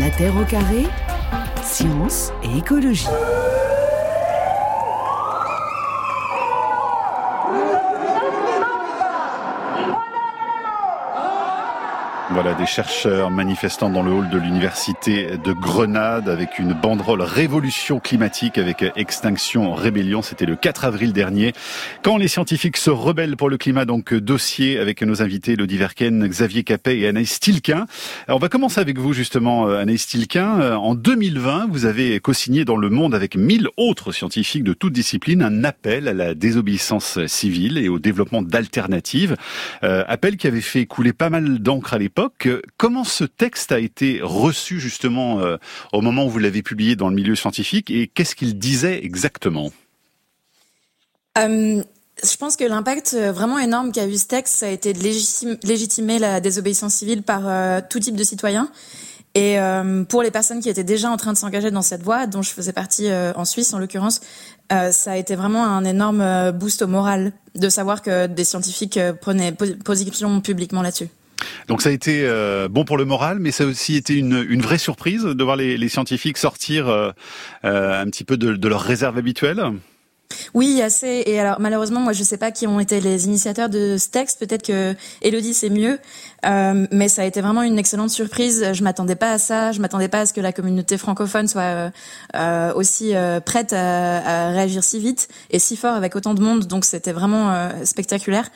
La Terre au Carré, Sciences et Écologie. Voilà, des chercheurs manifestant dans le hall de l'université de Grenade avec une banderole révolution climatique avec Extinction Rebellion. C'était le 4 avril dernier. Quand les scientifiques se rebellent pour le climat, donc dossier avec nos invités Élodie Vercken, Xavier Capet et Anaïs Tilquin. Alors, on va commencer avec vous justement, Anaïs Tilquin. En 2020, vous avez co-signé dans Le Monde avec 1000 autres scientifiques de toutes disciplines un appel à la désobéissance civile et au développement d'alternatives. Appel qui avait fait couler pas mal d'encre à l'époque. Comment ce texte a été reçu justement au moment où vous l'avez publié dans le milieu scientifique et qu'est-ce qu'il disait exactement ? Je pense que l'impact vraiment énorme qu'a eu ce texte, ça a été de légitimer la désobéissance civile par tout type de citoyens. Et pour les personnes qui étaient déjà en train de s'engager dans cette voie, dont je faisais partie en Suisse en l'occurrence, ça a été vraiment un énorme boost au moral de savoir que des scientifiques prenaient position publiquement là-dessus. Donc ça a été bon pour le moral, mais ça a aussi été une vraie surprise de voir les scientifiques sortir un petit peu de leur réserve habituelle. Oui, assez. Et alors malheureusement, moi je sais pas qui ont été les initiateurs de ce texte. Peut-être que Élodie c'est mieux, mais ça a été vraiment une excellente surprise. Je m'attendais pas à ça. Je m'attendais pas à ce que la communauté francophone soit aussi prête à réagir si vite et si fort avec autant de monde. Donc c'était vraiment spectaculaire.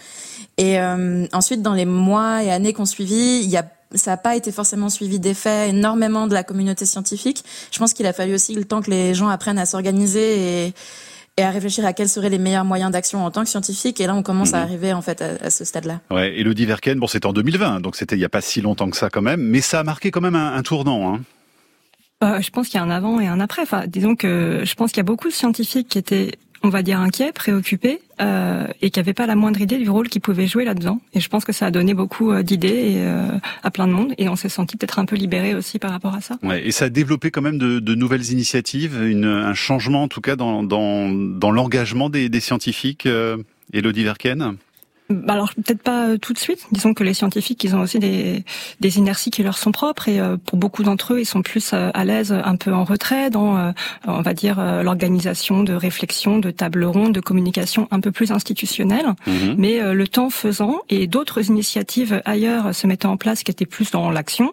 Et ensuite, dans les mois et années qu'on suivit, ça n'a pas été forcément suivi d'effet énormément de la communauté scientifique. Je pense qu'il a fallu aussi le temps que les gens apprennent à s'organiser et à réfléchir à quels seraient les meilleurs moyens d'action en tant que scientifique. Et là, on commence à arriver en fait à ce stade-là. Ouais, Élodie Vercken, bon, c'était en 2020, donc c'était il n'y a pas si longtemps que ça quand même, mais ça a marqué quand même un tournant, hein. Je pense qu'il y a un avant et un après. Enfin, disons que je pense qu'il y a beaucoup de scientifiques qui étaient, on va dire, inquiets, préoccupés, et qui n'avaient pas la moindre idée du rôle qu'ils pouvaient jouer là-dedans. Et je pense que ça a donné beaucoup d'idées à plein de monde, et on s'est senti peut-être un peu libérés aussi par rapport à ça. Ouais, et ça a développé quand même de nouvelles initiatives, un changement en tout cas dans l'engagement des scientifiques, Élodie Vercken. Alors peut-être pas tout de suite, disons que les scientifiques ils ont aussi des inerties qui leur sont propres et pour beaucoup d'entre eux ils sont plus à l'aise un peu en retrait dans on va dire l'organisation de réflexion, de table ronde, de communication un peu plus institutionnelle, mais le temps faisant et d'autres initiatives ailleurs se mettant en place qui étaient plus dans l'action,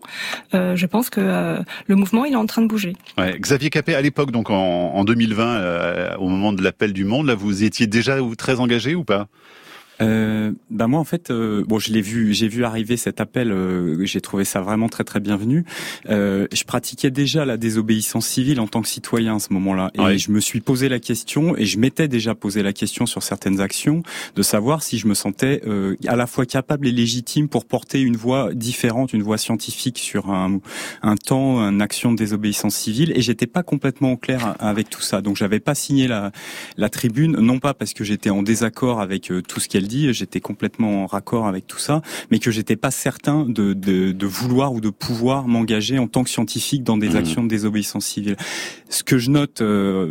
je pense que le mouvement il est en train de bouger. Ouais, Xavier Capet à l'époque donc en 2020 au moment de l'appel du Monde, là vous étiez déjà très engagé ou pas ? Moi en fait, j'ai vu arriver cet appel. J'ai trouvé ça vraiment très très bienvenu. Je pratiquais déjà la désobéissance civile en tant que citoyen à ce moment-là, et je me suis posé la question, et je m'étais déjà posé la question sur certaines actions, de savoir si je me sentais à la fois capable et légitime pour porter une voix différente, une voix scientifique sur un temps, une action de désobéissance civile. Et j'étais pas complètement au clair avec tout ça, donc j'avais pas signé la tribune, non pas parce que j'étais en désaccord avec tout ce qu'elle dit, j'étais complètement en raccord avec tout ça, mais que j'étais pas certain de vouloir ou de pouvoir m'engager en tant que scientifique dans des actions de désobéissance civile. Ce que je note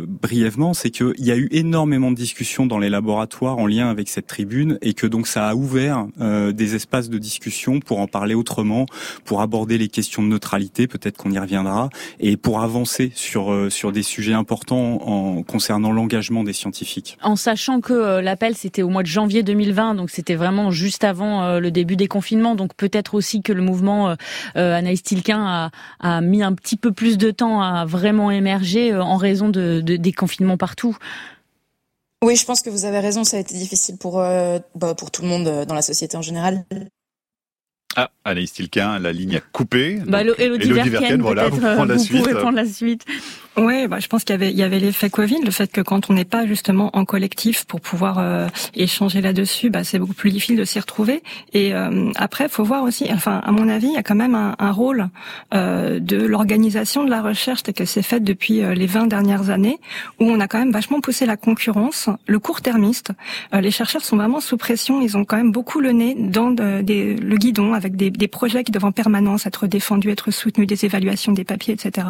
brièvement, c'est que il y a eu énormément de discussions dans les laboratoires en lien avec cette tribune et que donc ça a ouvert des espaces de discussion pour en parler autrement, pour aborder les questions de neutralité, peut-être qu'on y reviendra, et pour avancer sur des sujets importants en concernant l'engagement des scientifiques. En sachant que l'appel c'était au mois de janvier 2020, donc c'était vraiment juste avant le début des confinements, donc peut-être aussi que le mouvement Anaïs Tilquin a mis un petit peu plus de temps à vraiment émerger en raison des confinements partout. Oui, je pense que vous avez raison, ça a été difficile pour tout le monde dans la société en général. Ah, Anaïs Tilquin, la ligne a coupé. Élodie Vercken, voilà, vous pouvez prendre la suite. Ouais, je pense qu'il y avait l'effet Covid, le fait que quand on n'est pas justement en collectif pour pouvoir échanger là-dessus, c'est beaucoup plus difficile de s'y retrouver. Et après, faut voir aussi, enfin à mon avis, il y a quand même un rôle de l'organisation de la recherche telle qu'elle s'est faite depuis les 20 dernières années, où on a quand même vachement poussé la concurrence, le court-termiste. Les chercheurs sont vraiment sous pression, ils ont quand même beaucoup le nez dans le guidon, avec des projets qui doivent en permanence être défendus, être soutenus, des évaluations, des papiers, etc.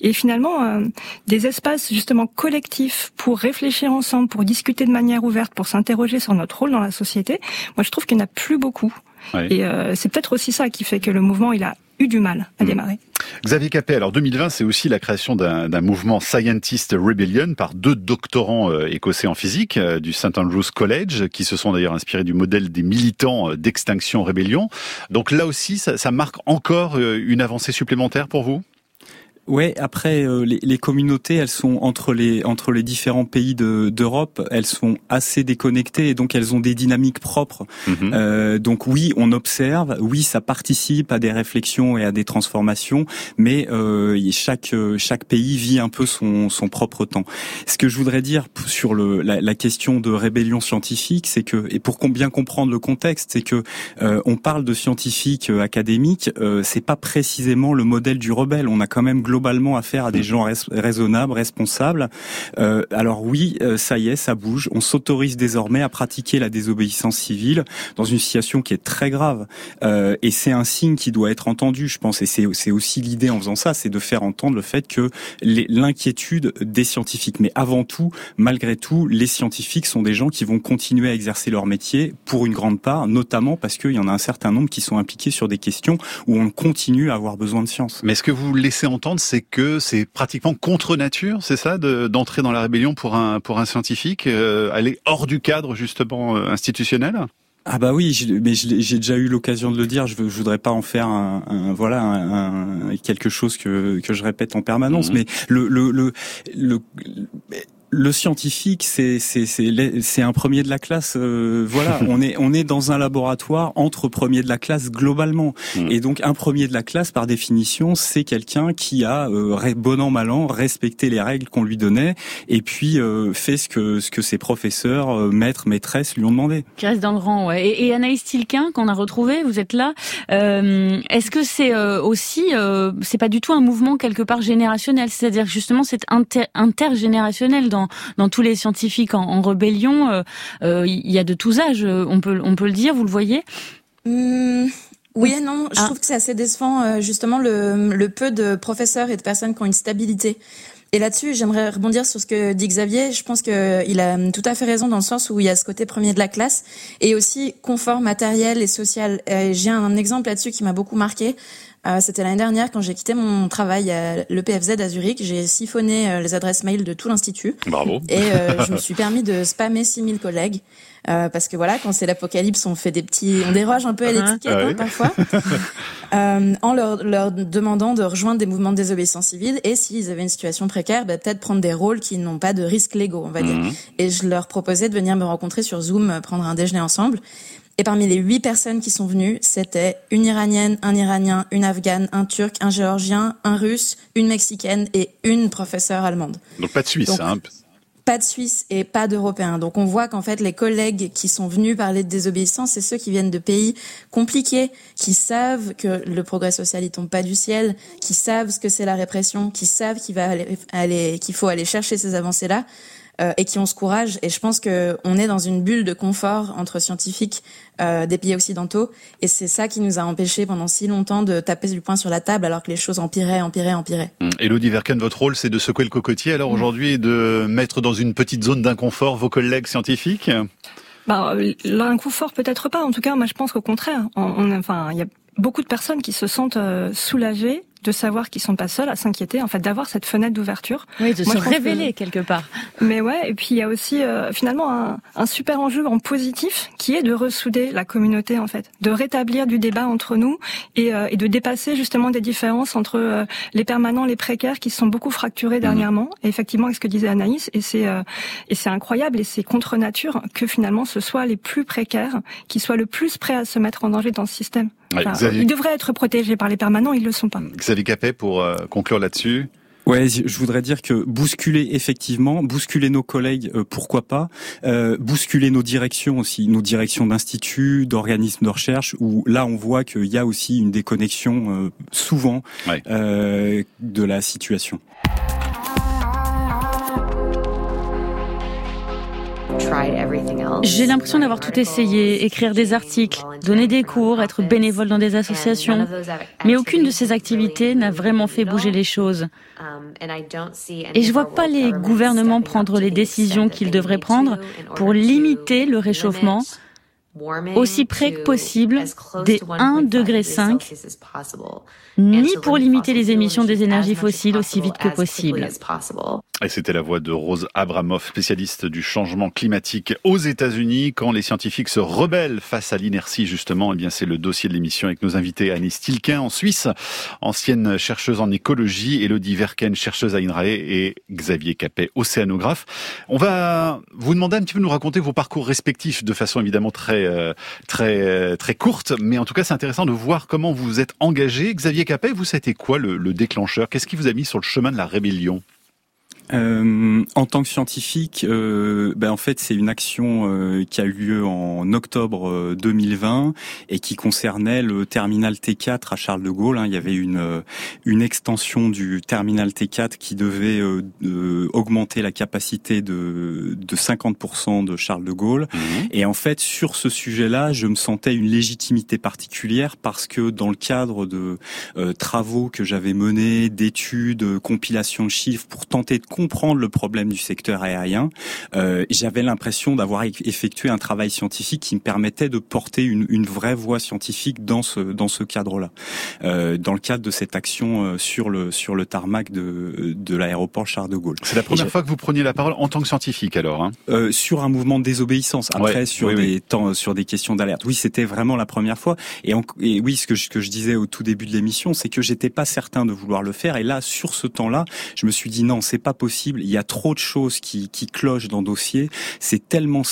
Et finalement, des espaces justement collectifs pour réfléchir ensemble, pour discuter de manière ouverte, pour s'interroger sur notre rôle dans la société, moi je trouve qu'il n'y en a plus beaucoup. Oui. Et c'est peut-être aussi ça qui fait que le mouvement il a eu du mal à démarrer. Xavier Capet, alors 2020, c'est aussi la création d'un mouvement Scientist Rebellion par deux doctorants écossais en physique du St Andrews College, qui se sont d'ailleurs inspirés du modèle des militants d'Extinction Rebellion. Donc là aussi, ça marque encore une avancée supplémentaire pour vous ? Ouais, après les communautés, elles sont entre les différents pays d'Europe, elles sont assez déconnectées et donc elles ont des dynamiques propres. Donc oui, on observe, oui, ça participe à des réflexions et à des transformations, mais chaque pays vit un peu son propre temps. Ce que je voudrais dire sur la question de rébellion scientifique, c'est que, et pour bien comprendre le contexte, c'est que on parle de scientifiques académiques, c'est pas précisément le modèle du rebelle. On a quand même globalement affaire à des gens raisonnables, responsables. Alors oui, ça y est, ça bouge. On s'autorise désormais à pratiquer la désobéissance civile dans une situation qui est très grave. Et c'est un signe qui doit être entendu, je pense. Et c'est aussi l'idée en faisant ça, c'est de faire entendre le fait que l'inquiétude des scientifiques. Mais avant tout, malgré tout, les scientifiques sont des gens qui vont continuer à exercer leur métier pour une grande part, notamment parce qu'il y en a un certain nombre qui sont impliqués sur des questions où on continue à avoir besoin de science. Mais est-ce que vous laissez entendre, c'est que c'est pratiquement contre nature, c'est ça, d'entrer dans la rébellion pour un scientifique, aller hors du cadre justement institutionnel ? Ah bah oui, mais j'ai déjà eu l'occasion de le dire. Je voudrais pas en faire quelque chose que je répète en permanence, mais le scientifique, c'est un premier de la classe. On est dans un laboratoire entre premiers de la classe globalement. Et donc un premier de la classe, par définition, c'est quelqu'un qui a bon an mal an respecté les règles qu'on lui donnait et puis fait ce que ses professeurs, maîtres, maîtresses lui ont demandé. Qui reste dans le rang. Ouais. Et Anaïs Tilquin, qu'on a retrouvé, vous êtes là. Est-ce que c'est aussi, c'est pas du tout un mouvement quelque part générationnel, c'est-à-dire justement c'est intergénérationnel. Dans tous les scientifiques en rébellion, il y a de tous âges, on peut le dire, vous le voyez. Oui et non, je trouve que c'est assez décevant, justement, le peu de professeurs et de personnes qui ont une stabilité. Et là-dessus, j'aimerais rebondir sur ce que dit Xavier. Je pense qu'il a tout à fait raison dans le sens où il y a ce côté premier de la classe et aussi confort matériel et social. Et j'ai un exemple là-dessus qui m'a beaucoup marqué. C'était l'année dernière quand j'ai quitté mon travail à l'EPFZ à Zurich. J'ai siphonné les adresses mail de tout l'institut. Bravo. Et je me suis permis de spammer 6000 collègues. Parce que voilà, quand c'est l'apocalypse, on déroge un peu à l'étiquette parfois, en leur demandant de rejoindre des mouvements de désobéissance civile et s'ils avaient une situation précaire, peut-être prendre des rôles qui n'ont pas de risques légaux, on va dire. Et je leur proposais de venir me rencontrer sur Zoom, prendre un déjeuner ensemble. Et parmi les 8 personnes qui sont venues, c'était une Iranienne, un Iranien, une Afghane, un Turc, un Géorgien, un Russe, une Mexicaine et une professeure allemande. Donc pas de Suisse, Pas de Suisse et pas d'Européens. Donc on voit qu'en fait les collègues qui sont venus parler de désobéissance, c'est ceux qui viennent de pays compliqués, qui savent que le progrès social il tombe pas du ciel, qui savent ce que c'est la répression, qui savent qu'il faut aller chercher ces avancées-là et qui ont ce courage. Et je pense que on est dans une bulle de confort entre scientifiques des pays occidentaux et c'est ça qui nous a empêchés pendant si longtemps de taper du poing sur la table alors que les choses empiraient. Élodie Vercken, votre rôle, c'est de secouer le cocotier alors aujourd'hui et de mettre dans une petite zone d'inconfort vos collègues scientifiques ? L'inconfort peut-être pas, en tout cas moi je pense qu'au contraire, il y a beaucoup de personnes qui se sentent soulagées de savoir qu'ils sont pas seuls à s'inquiéter, en fait, d'avoir cette fenêtre d'ouverture. Oui, de se révéler quelque part. Mais ouais, et puis il y a aussi finalement un super enjeu en positif qui est de ressouder la communauté, en fait, de rétablir du débat entre nous et de dépasser justement des différences entre les permanents, les précaires qui se sont beaucoup fracturés dernièrement. Et effectivement, avec ce que disait Anaïs, et c'est incroyable et c'est contre nature que finalement ce soit les plus précaires qui soient le plus prêts à se mettre en danger dans ce système. Ils devraient être protégés par les permanents, ils le sont pas. Xavier Capet, pour conclure là-dessus. Ouais, je voudrais dire que bousculer nos collègues, pourquoi pas, bousculer nos directions aussi, nos directions d'instituts, d'organismes de recherche, où là on voit qu'il y a aussi une déconnexion souvent de la situation. J'ai l'impression d'avoir tout essayé, écrire des articles, donner des cours, être bénévole dans des associations. Mais aucune de ces activités n'a vraiment fait bouger les choses. Et je vois pas les gouvernements prendre les décisions qu'ils devraient prendre pour limiter le réchauffement, aussi près que possible des 1,5 degré, ni pour limiter les émissions des énergies fossiles aussi vite que possible. Et c'était la voix de Rose Abramoff, spécialiste du changement climatique aux États-Unis. Quand les scientifiques se rebellent face à l'inertie, justement, eh bien c'est le dossier de l'émission avec nos invités Anaïs Tilquin en Suisse, ancienne chercheuse en écologie, Élodie Vercken, chercheuse à INRAE, et Xavier Capet, océanographe. On va vous demander un petit peu de nous raconter vos parcours respectifs, de façon évidemment très courte, mais en tout cas c'est intéressant de voir comment vous vous êtes engagé. Xavier Capet, vous, ça a été quoi le déclencheur? Qu'est-ce qui vous a mis sur le chemin de la rébellion? En tant que scientifique, en fait c'est une action qui a eu lieu en octobre 2020 et qui concernait le terminal T4 à Charles de Gaulle. Il y avait une extension du terminal T4 qui devait augmenter la capacité de 50% de Charles de Gaulle. Mmh. Et en fait sur ce sujet-là, je me sentais une légitimité particulière parce que dans le cadre de travaux que j'avais menés, d'études, compilation de chiffres pour tenter de comprendre le problème du secteur aérien, j'avais l'impression d'avoir effectué un travail scientifique qui me permettait de porter une vraie voix scientifique dans ce cadre-là. Dans le cadre de cette action sur le tarmac de l'aéroport Charles de Gaulle. C'est la première fois que vous preniez la parole en tant que scientifique, alors sur un mouvement de désobéissance, après sur des questions d'alerte. Oui, c'était vraiment la première fois. Et oui, ce que je disais au tout début de l'émission, c'est que j'étais pas certain de vouloir le faire. Et là, sur ce temps-là, je me suis dit non, c'est pas possible, il y a trop de choses qui clochent dans le dossier, c'est tellement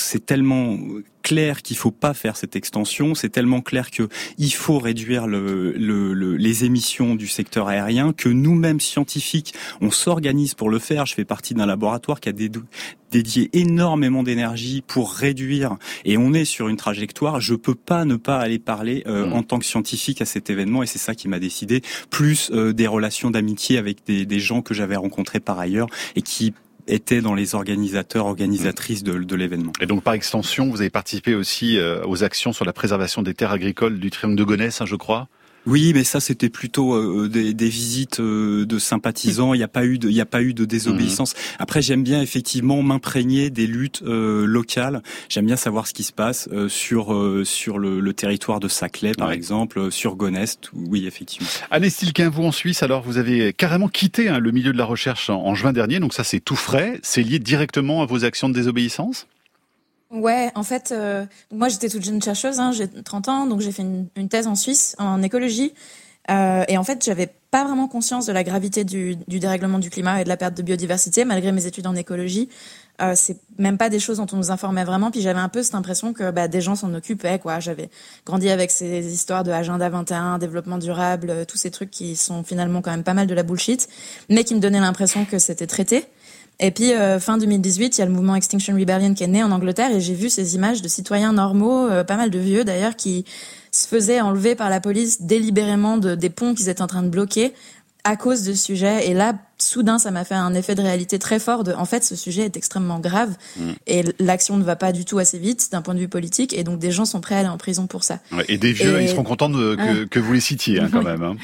clair qu'il faut pas faire cette extension, c'est tellement clair que il faut réduire les émissions du secteur aérien, que nous-mêmes scientifiques, on s'organise pour le faire. Je fais partie d'un laboratoire qui a dédié énormément d'énergie pour réduire, et on est sur une trajectoire. Je peux pas ne pas aller parler en tant que scientifique à cet événement, et c'est ça qui m'a décidé, plus des relations d'amitié avec des gens que j'avais rencontrés par ailleurs et qui étaient dans les organisatrices de l'événement. Et donc, par extension, vous avez participé aussi aux actions sur la préservation des terres agricoles du Triangle de Gonesse, je crois. Oui, mais ça c'était plutôt des visites de sympathisants. Il n'y a pas eu de désobéissance. Après, j'aime bien effectivement m'imprégner des luttes locales. J'aime bien savoir ce qui se passe sur le territoire de Saclay, par exemple, sur Gonesse. Oui, effectivement. Anaïs Tilquin, vous en Suisse, alors vous avez carrément quitté le milieu de la recherche en juin dernier. Donc ça, c'est tout frais. C'est lié directement à vos actions de désobéissance? Ouais, en fait, moi j'étais toute jeune chercheuse, j'ai 30 ans, donc j'ai fait une thèse en Suisse, en écologie, et en fait j'avais pas vraiment conscience de la gravité du dérèglement du climat et de la perte de biodiversité, malgré mes études en écologie. C'est même pas des choses dont on nous informait vraiment, puis j'avais un peu cette impression que des gens s'en occupaient, quoi. J'avais grandi avec ces histoires de Agenda 21, développement durable, tous ces trucs qui sont finalement quand même pas mal de la bullshit, mais qui me donnaient l'impression que c'était traité. Et puis fin 2018, il y a le mouvement Extinction Rebellion qui est né en Angleterre, et j'ai vu ces images de citoyens normaux, pas mal de vieux d'ailleurs, qui se faisaient enlever par la police délibérément des ponts qu'ils étaient en train de bloquer à cause de ce sujet. Et là, soudain, ça m'a fait un effet de réalité très fort en fait, ce sujet est extrêmement grave, et l'action ne va pas du tout assez vite d'un point de vue politique, et donc des gens sont prêts à aller en prison pour ça. Ouais, et des vieux, ils seront contents que vous les citiez, quand même.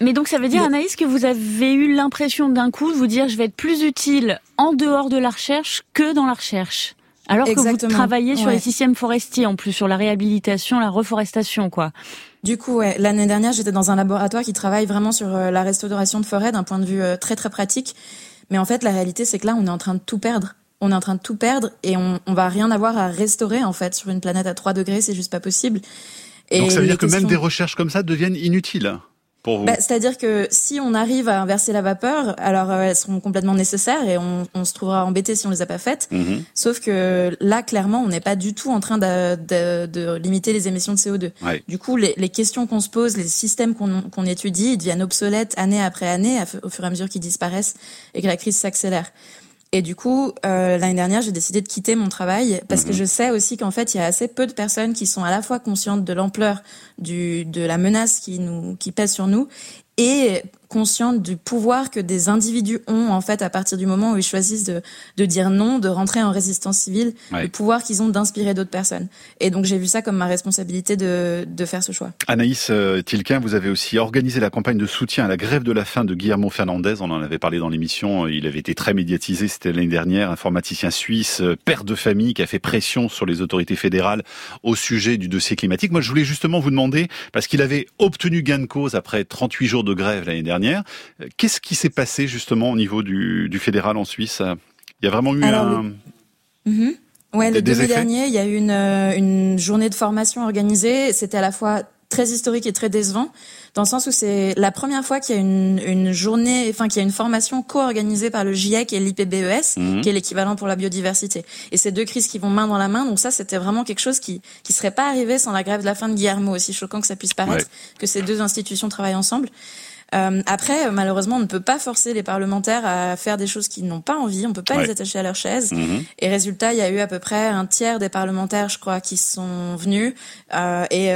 Mais donc ça veut dire, Anaïs, que vous avez eu l'impression d'un coup de vous dire, je vais être plus utile en dehors de la recherche que dans la recherche. Alors que vous travaillez sur les systèmes forestiers, en plus sur la réhabilitation, la reforestation, quoi. Du coup, l'année dernière, j'étais dans un laboratoire qui travaille vraiment sur la restauration de forêts d'un point de vue très très pratique. Mais en fait, la réalité, c'est que là, on est en train de tout perdre. On est en train de tout perdre, et on va rien avoir à restaurer, en fait, sur une planète à 3 degrés, c'est juste pas possible. Et donc ça veut dire que même des recherches comme ça deviennent inutiles? C'est-à-dire que si on arrive à inverser la vapeur, alors elles seront complètement nécessaires, et on se trouvera embêté si on les a pas faites. Sauf que là, clairement, on n'est pas du tout en train de limiter les émissions de CO2. Du coup, les questions qu'on se pose, les systèmes qu'on étudie, ils deviennent obsolètes année après année, au fur et à mesure qu'ils disparaissent et que la crise s'accélère. Et du coup, l'année dernière, j'ai décidé de quitter mon travail parce que je sais aussi qu'en fait, il y a assez peu de personnes qui sont à la fois conscientes de l'ampleur de la menace qui pèse sur nous, et consciente du pouvoir que des individus ont, en fait, à partir du moment où ils choisissent de dire non, de rentrer en résistance civile, ouais. Le pouvoir qu'ils ont d'inspirer d'autres personnes. Et donc, j'ai vu ça comme ma responsabilité de faire ce choix. Anaïs Tilquin, vous avez aussi organisé la campagne de soutien à la grève de la faim de Guillermo Fernandez. On en avait parlé dans l'émission. Il avait été très médiatisé. C'était l'année dernière. Informaticien suisse, père de famille, qui a fait pression sur les autorités fédérales au sujet du dossier climatique. Moi, je voulais justement vous demander, parce qu'il avait obtenu gain de cause après 38 jours de grève l'année dernière, qu'est-ce qui s'est passé justement au niveau du fédéral en Suisse? Il y a vraiment eu le début dernier, il y a eu une journée de formation organisée. C'était à la fois très historique et très décevant, dans le sens où c'est la première fois qu'il y a une journée, enfin qu'il y a une formation co-organisée par le GIEC et l'IPBES, qui est l'équivalent pour la biodiversité. Et ces deux crises qui vont main dans la main, donc ça c'était vraiment quelque chose qui serait pas arrivé sans la grève de la faim de Guillermo, aussi choquant que ça puisse paraître, que ces deux institutions travaillent ensemble. Après, malheureusement, on ne peut pas forcer les parlementaires à faire des choses qu'ils n'ont pas envie. On peut pas les attacher à leur chaise. Et résultat, il y a eu à peu près un tiers des parlementaires, je crois, qui sont venus et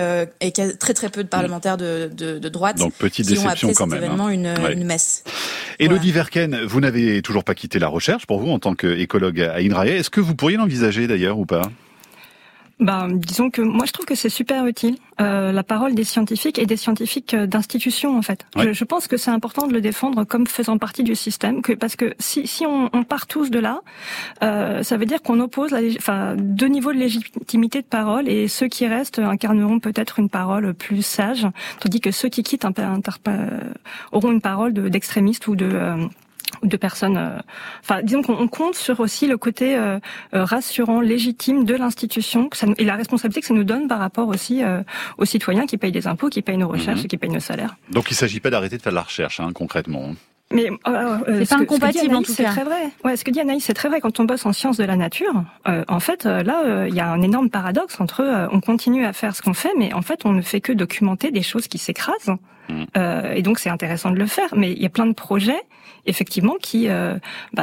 très très peu de parlementaires de droite. Donc petite déception quand même. Qui ont appelé cet événement une messe. Élodie Vercken, vous n'avez toujours pas quitté la recherche pour vous en tant qu'écologue à INRAE. Est-ce que vous pourriez l'envisager d'ailleurs ou pas? Disons que moi je trouve que c'est super utile, la parole des scientifiques et des scientifiques d'institutions en fait. Ouais. Je pense que c'est important de le défendre comme faisant partie du système, parce que si on part tous de là, ça veut dire qu'on oppose deux niveaux de légitimité de parole, et ceux qui restent incarneront peut-être une parole plus sage, tandis que ceux qui quittent auront une parole d'extrémiste ou de personnes, disons qu'on compte sur aussi le côté rassurant, légitime de l'institution et la responsabilité que ça nous donne par rapport aussi aux citoyens qui payent des impôts, qui payent nos recherches et qui payent nos salaires. Donc il ne s'agit pas d'arrêter de faire de la recherche, concrètement. Mais c'est pas incompatible en tout cas. C'est très vrai. Ouais, ce que dit Anaïs, c'est très vrai. Quand on bosse en sciences de la nature, il y a un énorme paradoxe entre on continue à faire ce qu'on fait, mais en fait, on ne fait que documenter des choses qui s'écrasent. Et donc, c'est intéressant de le faire. Mais il y a plein de projets, effectivement, qui,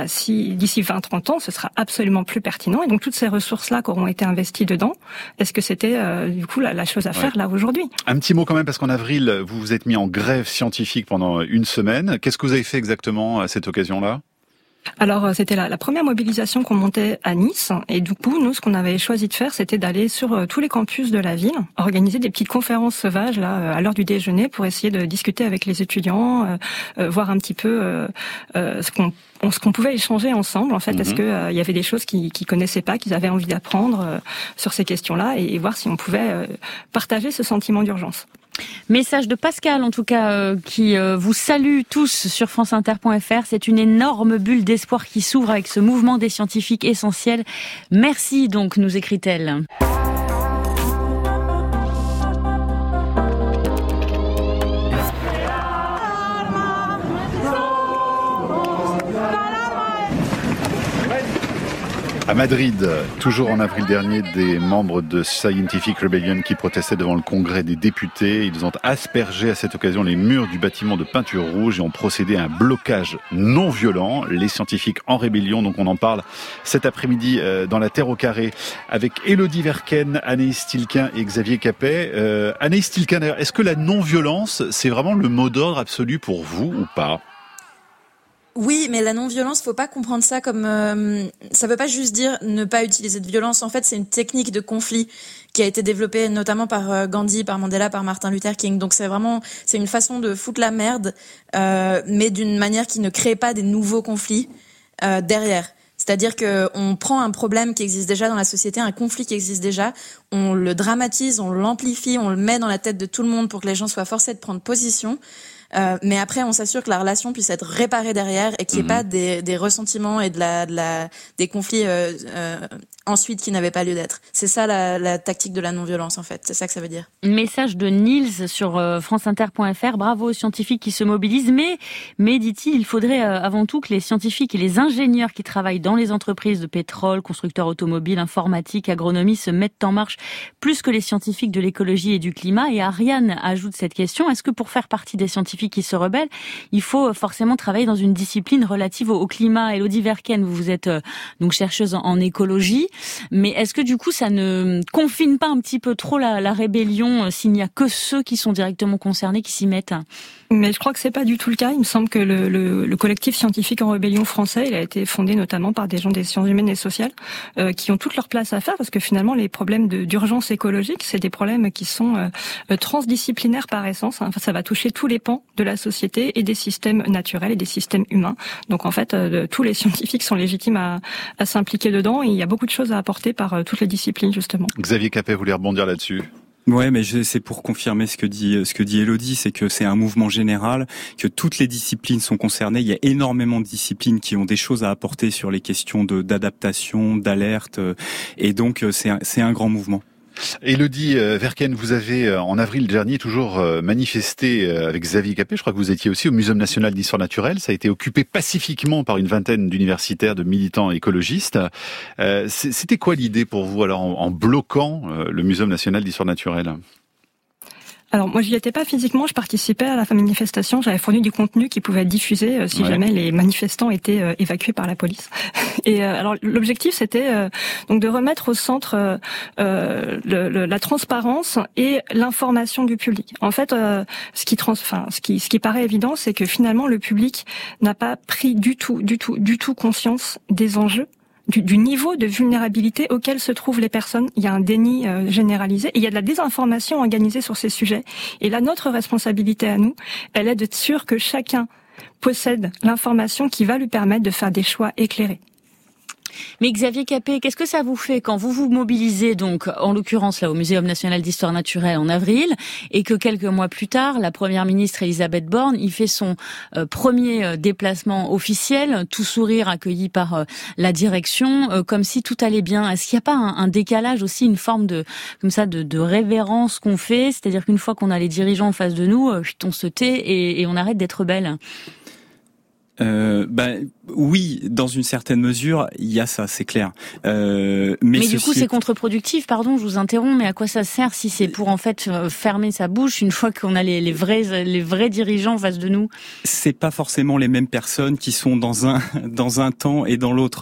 si d'ici 20-30 ans, ce sera absolument plus pertinent. Et donc, toutes ces ressources-là qui auront été investies dedans, est-ce que c'était la chose à faire là aujourd'hui? Un petit mot quand même, parce qu'en avril, vous vous êtes mis en grève scientifique pendant une semaine. Qu'est-ce que vous avez fait exactement à cette occasion-là? Alors, c'était la première mobilisation qu'on montait à Nice. Et du coup, nous, ce qu'on avait choisi de faire, c'était d'aller sur tous les campus de la ville, organiser des petites conférences sauvages à l'heure du déjeuner pour essayer de discuter avec les étudiants, voir un petit peu ce qu'on pouvait échanger ensemble. En fait, est-ce que il y avait des choses qu'ils connaissaient pas, qu'ils avaient envie d'apprendre sur ces questions-là, et voir si on pouvait partager ce sentiment d'urgence. Message de Pascal, en tout cas, qui vous salue tous sur franceinter.fr. C'est une énorme bulle d'espoir qui s'ouvre avec ce mouvement des scientifiques essentiels. Merci donc, nous écrit-elle. À Madrid, toujours en avril dernier, des membres de Scientific Rebellion qui protestaient devant le Congrès des députés. Ils ont aspergé à cette occasion les murs du bâtiment de peinture rouge et ont procédé à un blocage non violent. Les scientifiques en rébellion, donc on en parle cet après-midi dans La Terre au Carré avec Élodie Vercken, Anaïs Tilquin et Xavier Capet. Anaïs Tilquin, est-ce que la non-violence, c'est vraiment le mot d'ordre absolu pour vous ou pas? Oui, mais la non-violence, faut pas comprendre ça comme ça veut pas juste dire ne pas utiliser de violence. En fait, c'est une technique de conflit qui a été développée notamment par Gandhi, par Mandela, par Martin Luther King. Donc c'est une façon de foutre la merde, mais d'une manière qui ne crée pas des nouveaux conflits derrière. C'est-à-dire que on prend un problème qui existe déjà dans la société, un conflit qui existe déjà, on le dramatise, on l'amplifie, on le met dans la tête de tout le monde pour que les gens soient forcés de prendre position. Mais après, on s'assure que la relation puisse être réparée derrière et qu'il n'y ait pas des ressentiments et des conflits ensuite qui n'avaient pas lieu d'être. C'est ça la tactique de la non-violence, en fait. C'est ça que ça veut dire. Message de Niels sur franceinter.fr. Bravo aux scientifiques qui se mobilisent, mais dit-il, il faudrait avant tout que les scientifiques et les ingénieurs qui travaillent dans les entreprises de pétrole, constructeurs automobiles, informatique, agronomie se mettent en marche plus que les scientifiques de l'écologie et du climat. Et Ariane ajoute cette question. Est-ce que pour faire partie des scientifiques qui se rebellent, il faut forcément travailler dans une discipline relative au climat? Élodie Vercken, vous êtes donc chercheuse en écologie. mais est-ce que du coup ça ne confine pas un petit peu trop la rébellion s'il n'y a que ceux qui sont directement concernés qui s'y mettent? Mais je crois que c'est pas du tout le cas. Il me semble que le collectif scientifique en rébellion français, il a été fondé notamment par des gens des sciences humaines et sociales qui ont toute leur place à faire, parce que finalement les problèmes d'urgence écologique, c'est des problèmes qui sont transdisciplinaires par essence. Enfin, ça va toucher tous les pans de la société et des systèmes naturels et des systèmes humains. Donc en fait, tous les scientifiques sont légitimes à s'impliquer dedans, et il y a beaucoup de choses à apporter par toutes les disciplines justement. Xavier Capet voulait rebondir là-dessus. Ouais, mais c'est pour confirmer ce que dit Élodie, c'est que c'est un mouvement général, que toutes les disciplines sont concernées. Il y a énormément de disciplines qui ont des choses à apporter sur les questions d'adaptation, d'alerte, et donc c'est un grand mouvement. Élodie Vercken, vous avez en avril dernier toujours manifesté avec Xavier Capet, je crois que vous étiez aussi au Muséum National d'Histoire Naturelle, ça a été occupé pacifiquement par une vingtaine d'universitaires, de militants écologistes. C'était quoi l'idée pour vous alors en bloquant le Muséum National d'Histoire Naturelle ? Alors moi j'y étais pas physiquement, je participais à la manifestation, j'avais fourni du contenu qui pouvait être diffusé si jamais les manifestants étaient évacués par la police. Et alors l'objectif c'était donc de remettre au centre la transparence et l'information du public. En fait, ce qui paraît évident, c'est que finalement le public n'a pas pris du tout conscience des enjeux. Du niveau de vulnérabilité auquel se trouvent les personnes. Il y a un déni généralisé et il y a de la désinformation organisée sur ces sujets. Et là, notre responsabilité à nous, elle est d'être sûr que chacun possède l'information qui va lui permettre de faire des choix éclairés. Mais Xavier Capet, qu'est-ce que ça vous fait quand vous vous mobilisez, donc en l'occurrence là au Muséum National d'Histoire Naturelle en avril, et que quelques mois plus tard, la Première ministre Elisabeth Borne y fait son premier déplacement officiel, tout sourire accueilli par la direction, comme si tout allait bien. Est-ce qu'il n'y a pas un décalage aussi, une forme de révérence qu'on fait, c'est-à-dire qu'une fois qu'on a les dirigeants en face de nous, on se tait et on arrête d'être rebelle? Oui, dans une certaine mesure, il y a ça, c'est clair. Mais du coup, c'est contre-productif, pardon, je vous interromps, mais à quoi ça sert si c'est pour en fait fermer sa bouche une fois qu'on a les vrais dirigeants en face de nous? C'est pas forcément les mêmes personnes qui sont dans un temps et dans l'autre.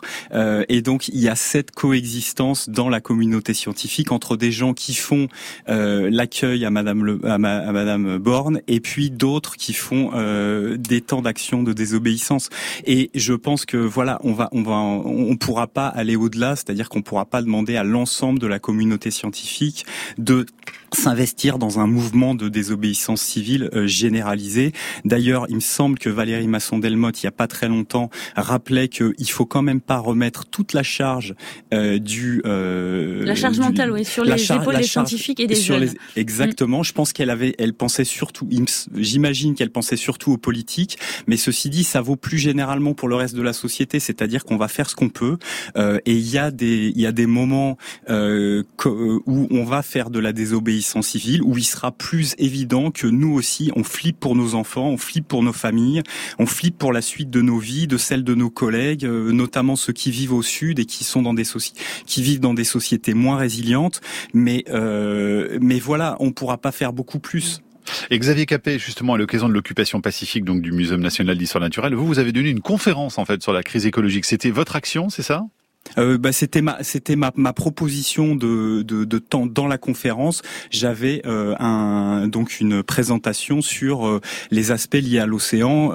Et donc, il y a cette coexistence dans la communauté scientifique entre des gens qui font l'accueil à Madame Borne et puis d'autres qui font des temps d'action de désobéissance. Et je pense que voilà, on pourra pas aller au-delà, c'est-à-dire qu'on pourra pas demander à l'ensemble de la communauté scientifique de s'investir dans un mouvement de désobéissance civile généralisée. D'ailleurs, il me semble que Valérie Masson-Delmotte, il y a pas très longtemps, rappelait qu'il faut quand même pas remettre toute la charge la charge mentale, oui, sur les épaules des scientifiques et des jeunes. Exactement. Je pense j'imagine qu'elle pensait surtout aux politiques, mais ceci dit, ça vaut plus généralement pour le reste de la société, c'est-à-dire qu'on va faire ce qu'on peut, et il y a des moments où on va faire de la désobéissance civile, où il sera plus évident que nous aussi on flippe pour nos enfants, on flippe pour nos familles, on flippe pour la suite de nos vies, de celles de nos collègues, notamment ceux qui vivent au sud et qui sont qui vivent dans des sociétés moins résilientes, mais voilà, on pourra pas faire beaucoup plus. Et Xavier Capet, justement, à l'occasion de l'occupation pacifique donc du Muséum National d'Histoire Naturelle, vous avez donné une conférence en fait sur la crise écologique. C'était votre action, c'est ça ? C'était ma proposition de temps dans la conférence. J'avais une présentation sur les aspects liés à l'océan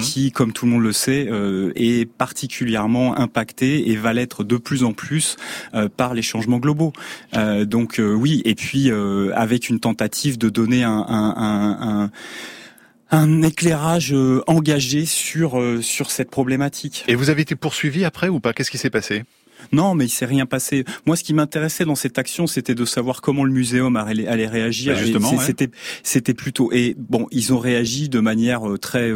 qui, comme tout le monde le sait, est particulièrement impacté et va l'être de plus en plus par les changements globaux. Donc, avec une tentative de donner un éclairage engagé sur cette problématique. Et vous avez été poursuivi après ou pas? Qu'est-ce qui s'est passé? Non, mais il s'est rien passé. Moi, ce qui m'intéressait dans cette action, c'était de savoir comment le muséum allait réagir. Bah justement, c'était plutôt. Et bon, ils ont réagi de manière très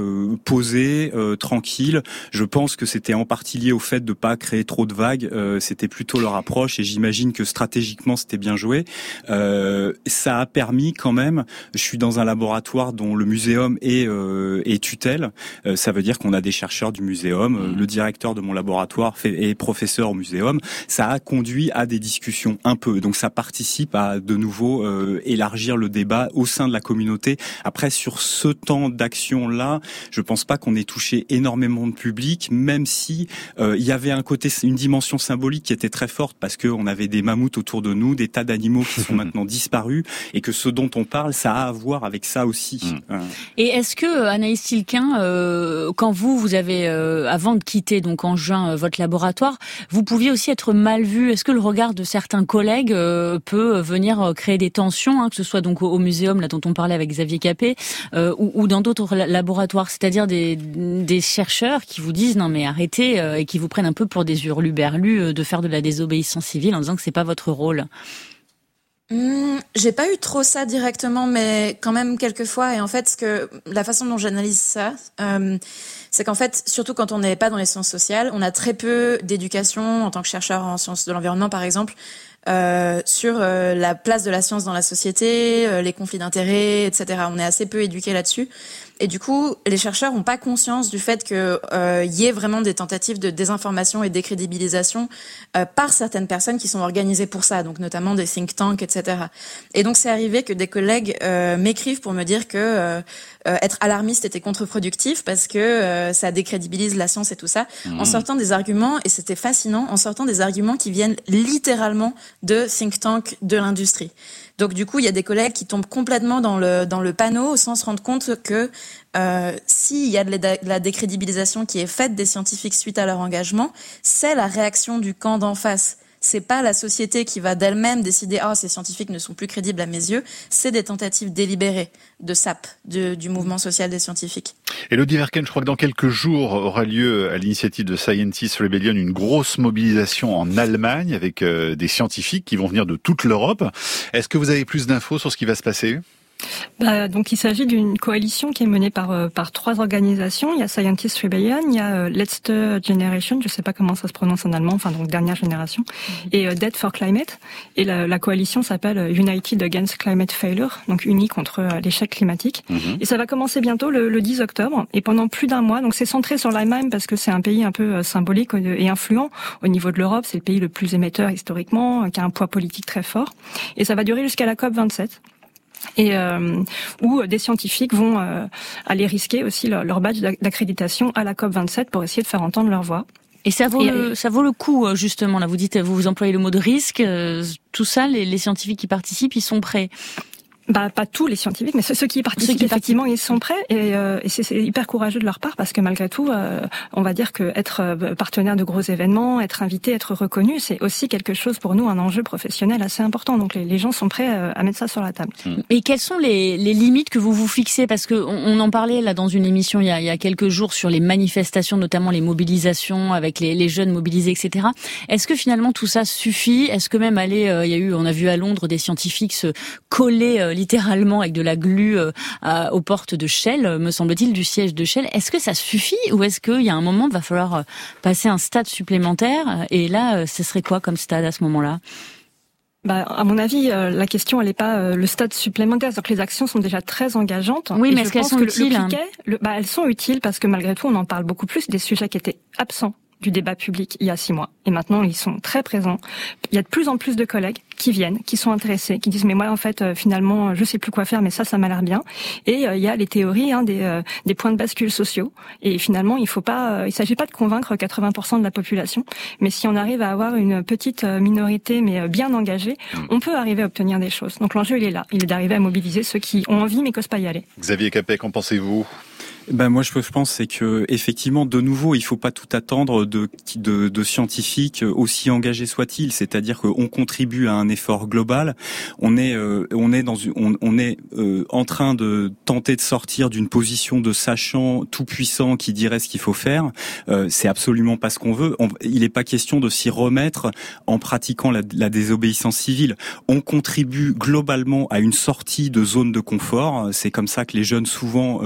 posée, tranquille. Je pense que c'était en partie lié au fait de pas créer trop de vagues. C'était plutôt leur approche, et j'imagine que stratégiquement, c'était bien joué. Ça a permis quand même. Je suis dans un laboratoire dont le muséum est tutelle. Ça veut dire qu'on a des chercheurs du muséum. Le directeur de mon laboratoire est professeur au muséum. muséum, ça a conduit à des discussions un peu. Donc ça participe à de nouveau élargir le débat au sein de la communauté. Après, sur ce temps d'action-là, je pense pas qu'on ait touché énormément de public, même si il y avait un côté, une dimension symbolique qui était très forte parce que on avait des mammouths autour de nous, des tas d'animaux qui sont maintenant disparus et que ce dont on parle, ça a à voir avec ça aussi. Et est-ce que Anaïs Tilquin, quand vous avez avant de quitter donc en juin votre laboratoire, vous pouviez aussi être mal vu. Est-ce que le regard de certains collègues peut venir créer des tensions, que ce soit donc au muséum là dont on parlait avec Xavier Capet ou dans d'autres laboratoires, c'est-à-dire des chercheurs qui vous disent non mais arrêtez et qui vous prennent un peu pour des hurluberlus de faire de la désobéissance civile en disant que c'est pas votre rôle? J'ai pas eu trop ça directement, mais quand même quelques fois. Et en fait, la façon dont j'analyse ça, c'est qu'en fait, surtout quand on n'est pas dans les sciences sociales, on a très peu d'éducation en tant que chercheur en sciences de l'environnement, par exemple, sur la place de la science dans la société, les conflits d'intérêts, etc. On est assez peu éduqués là-dessus. Et du coup, les chercheurs n'ont pas conscience du fait que y ait vraiment des tentatives de désinformation et décrédibilisation par certaines personnes qui sont organisées pour ça, donc notamment des think tanks, etc. Et donc c'est arrivé que des collègues m'écrivent pour me dire que être alarmiste était contre-productif parce que ça décrédibilise la science et tout ça, en sortant des arguments, et c'était fascinant, en sortant des arguments qui viennent littéralement de think tanks de l'industrie. Donc du coup, il y a des collègues qui tombent complètement dans le panneau sans se rendre compte que s'il y a de la décrédibilisation qui est faite des scientifiques suite à leur engagement, c'est la réaction du camp d'en face. C'est pas la société qui va d'elle-même décider « Ah, ces scientifiques ne sont plus crédibles à mes yeux », c'est des tentatives délibérées de SAP, du mouvement social des scientifiques. Élodie Vercken, je crois que dans quelques jours aura lieu, à l'initiative de Scientist Rebellion, une grosse mobilisation en Allemagne avec des scientifiques qui vont venir de toute l'Europe. Est-ce que vous avez plus d'infos sur ce qui va se passer ? Donc il s'agit d'une coalition qui est menée par trois organisations. Il y a Scientist Rebellion, il y a Let's The Generation, je ne sais pas comment ça se prononce en allemand, donc dernière génération, et Debt for Climate. Et la coalition s'appelle United Against Climate Failure, donc unie contre l'échec climatique. Et ça va commencer bientôt le 10 octobre, et pendant plus d'un mois. Donc c'est centré sur l'Allemagne parce que c'est un pays un peu symbolique et influent au niveau de l'Europe. C'est le pays le plus émetteur historiquement, qui a un poids politique très fort. Et ça va durer jusqu'à la COP 27. Et où des scientifiques vont aller risquer aussi leur badge d'accréditation à la COP 27 pour essayer de faire entendre leur voix. Et ça vaut le coup, justement. Là, vous dites, vous employez le mot de risque. Tout ça, les scientifiques qui participent, ils sont prêts. Pas tous les scientifiques, mais ceux qui y participent, effectivement, ils sont prêts, et c'est hyper courageux de leur part parce que malgré tout, on va dire que être partenaire de gros événements, être invité, être reconnu, c'est aussi quelque chose pour nous, un enjeu professionnel assez important. Donc les gens sont prêts à mettre ça sur la table. Et quelles sont les limites que vous vous fixez? Parce que on en parlait là dans une émission il y a quelques jours sur les manifestations, notamment les mobilisations avec les jeunes mobilisés, etc. Est-ce que finalement tout ça suffit? Est-ce que même on a vu à Londres des scientifiques se coller littéralement avec de la glu aux portes de Shell, me semble-t-il, du siège de Shell. Est-ce que ça suffit ou est-ce qu'il y a un moment il va falloir passer un stade supplémentaire? Et là, ce serait quoi comme stade à ce moment-là? À mon avis, la question elle est pas le stade supplémentaire, c'est-à-dire que les actions sont déjà très engageantes. Oui, mais est-ce qu'elles sont utiles? Elles sont utiles parce que malgré tout, on en parle beaucoup plus des sujets qui étaient absents du débat public il y a 6 mois. Et maintenant, ils sont très présents. Il y a de plus en plus de collègues qui viennent, qui sont intéressés, qui disent « mais moi, en fait, finalement, je sais plus quoi faire, mais ça m'a l'air bien ». Et il y a les théories des points de bascule sociaux. Et finalement, il s'agit pas de convaincre 80% de la population, mais si on arrive à avoir une petite minorité, mais bien engagée, on peut arriver à obtenir des choses. Donc l'enjeu, il est là. Il est d'arriver à mobiliser ceux qui ont envie, mais qui n'osent pas y aller. Xavier Capet, qu'en pensez-vous ? Moi, je pense, c'est que effectivement, de nouveau, il faut pas tout attendre de scientifiques aussi engagés soient-ils. C'est-à-dire qu'on contribue à un effort global. On est en train de tenter de sortir d'une position de sachant tout puissant qui dirait ce qu'il faut faire. C'est absolument pas ce qu'on veut. Il n'est pas question de s'y remettre en pratiquant la désobéissance civile. On contribue globalement à une sortie de zone de confort. C'est comme ça que les jeunes souvent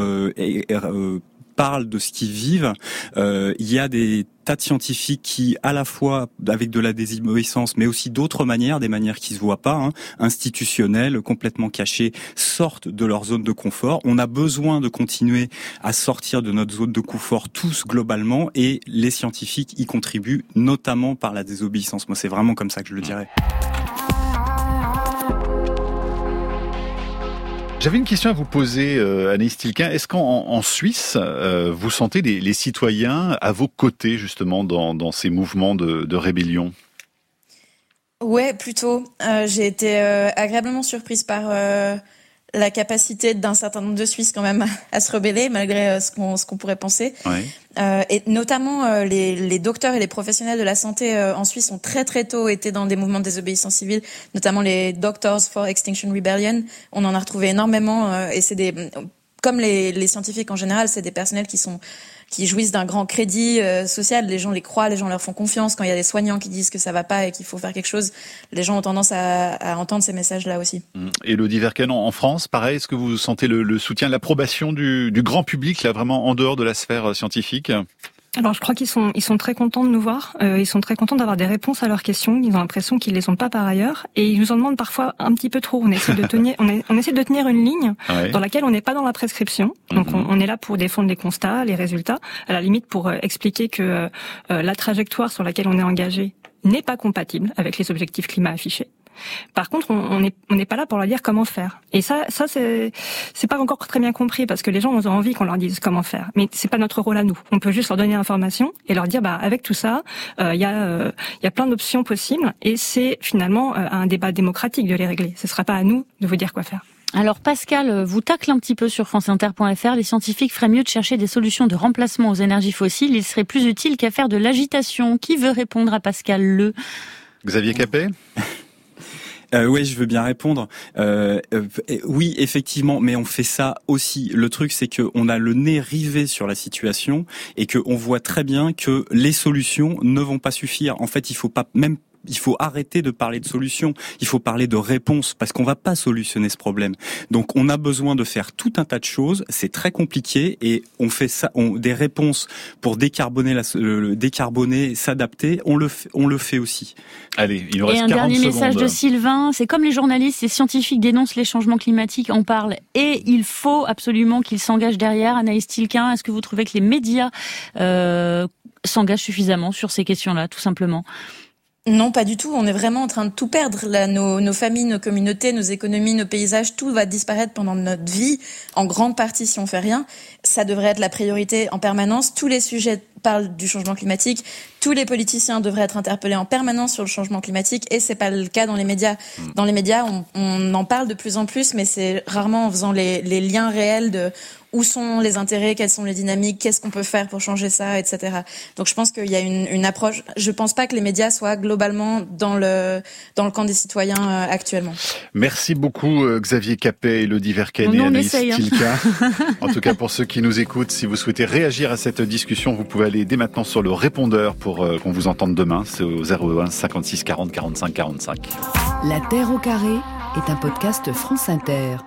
parlent de ce qu'ils vivent. Il y a des tas de scientifiques qui, à la fois avec de la désobéissance, mais aussi d'autres manières, des manières qui se voient pas, institutionnelles, complètement cachées, sortent de leur zone de confort. On a besoin de continuer à sortir de notre zone de confort tous globalement, et les scientifiques y contribuent, notamment par la désobéissance. Moi, c'est vraiment comme ça que je le dirais. J'avais une question à vous poser, Anaïs Tilquin. Est-ce qu'en Suisse, vous sentez les citoyens à vos côtés, justement, dans ces mouvements de rébellion ? Ouais, plutôt. J'ai été agréablement surprise par la capacité d'un certain nombre de Suisses, quand même, à se rebeller, malgré ce qu'on pourrait penser. Ouais. Et notamment, les docteurs et les professionnels de la santé en Suisse ont très très tôt été dans des mouvements de désobéissance civile, notamment les Doctors for Extinction Rebellion. On en a retrouvé énormément, et c'est comme les scientifiques en général, c'est des personnels qui jouissent d'un grand crédit social. Les gens les croient, les gens leur font confiance. Quand il y a des soignants qui disent que ça va pas et qu'il faut faire quelque chose, les gens ont tendance à entendre ces messages-là aussi. Élodie Vercken, en France, pareil, est-ce que vous sentez le soutien, l'approbation du grand public, là, vraiment en dehors de la sphère scientifique ? Alors, je crois qu'ils sont très contents de nous voir. Ils sont très contents d'avoir des réponses à leurs questions. Ils ont l'impression qu'ils les ont pas par ailleurs, et ils nous en demandent parfois un petit peu trop. On essaie de tenir, on essaie de tenir une ligne dans laquelle on n'est pas dans la prescription. Donc, on est là pour défendre les constats, les résultats, à la limite pour expliquer que la trajectoire sur laquelle on est engagé n'est pas compatible avec les objectifs climat affichés. Par contre, on n'est pas là pour leur dire comment faire. Et ça c'est pas encore très bien compris, parce que les gens ont envie qu'on leur dise comment faire, mais c'est pas notre rôle à nous. On peut juste leur donner l'information et leur dire avec tout ça, il y a plein d'options possibles, et c'est finalement un débat démocratique de les régler. Ce sera pas à nous de vous dire quoi faire. Alors Pascal vous tacle un petit peu sur franceinter.fr. Les scientifiques feraient mieux de chercher des solutions de remplacement aux énergies fossiles. Il serait plus utile qu'à faire de l'agitation. Qui veut répondre à Pascal Le? Xavier Capet. Oui, je veux bien répondre. Oui, effectivement, mais on fait ça aussi. Le truc, c'est que on a le nez rivé sur la situation et que on voit très bien que les solutions ne vont pas suffire. En fait, il faut arrêter de parler de solutions, il faut parler de réponses, parce qu'on va pas solutionner ce problème. Donc on a besoin de faire tout un tas de choses, c'est très compliqué, et on fait ça, des réponses pour décarboner, s'adapter, on le fait aussi. Allez, il nous reste 40 secondes. Et un dernier message de Sylvain, c'est comme les journalistes, les scientifiques dénoncent les changements climatiques, on parle, et il faut absolument qu'ils s'engagent derrière. Anaïs Tilquin, est-ce que vous trouvez que les médias s'engagent suffisamment sur ces questions-là, tout simplement ? Non, pas du tout. On est vraiment en train de tout perdre. Là, nos familles, nos communautés, nos économies, nos paysages, tout va disparaître pendant notre vie, en grande partie, si on fait rien. Ça devrait être la priorité en permanence. Tous les sujets parlent du changement climatique. Tous les politiciens devraient être interpellés en permanence sur le changement climatique, et c'est pas le cas dans les médias. Dans les médias, on en parle de plus en plus, mais c'est rarement en faisant les liens réels de où sont les intérêts, quelles sont les dynamiques, qu'est-ce qu'on peut faire pour changer ça, etc. Donc je pense qu'il y a une approche. Je pense pas que les médias soient globalement dans le camp des citoyens actuellement. Merci beaucoup Xavier Capet, Élodie Vercken et Anaïs Tilquin. En tout cas, pour ceux qui nous écoutent, si vous souhaitez réagir à cette discussion, vous pouvez aller dès maintenant sur le répondeur pour qu'on vous entende demain. C'est au 01 56 40 45 45. La Terre au Carré est un podcast France Inter.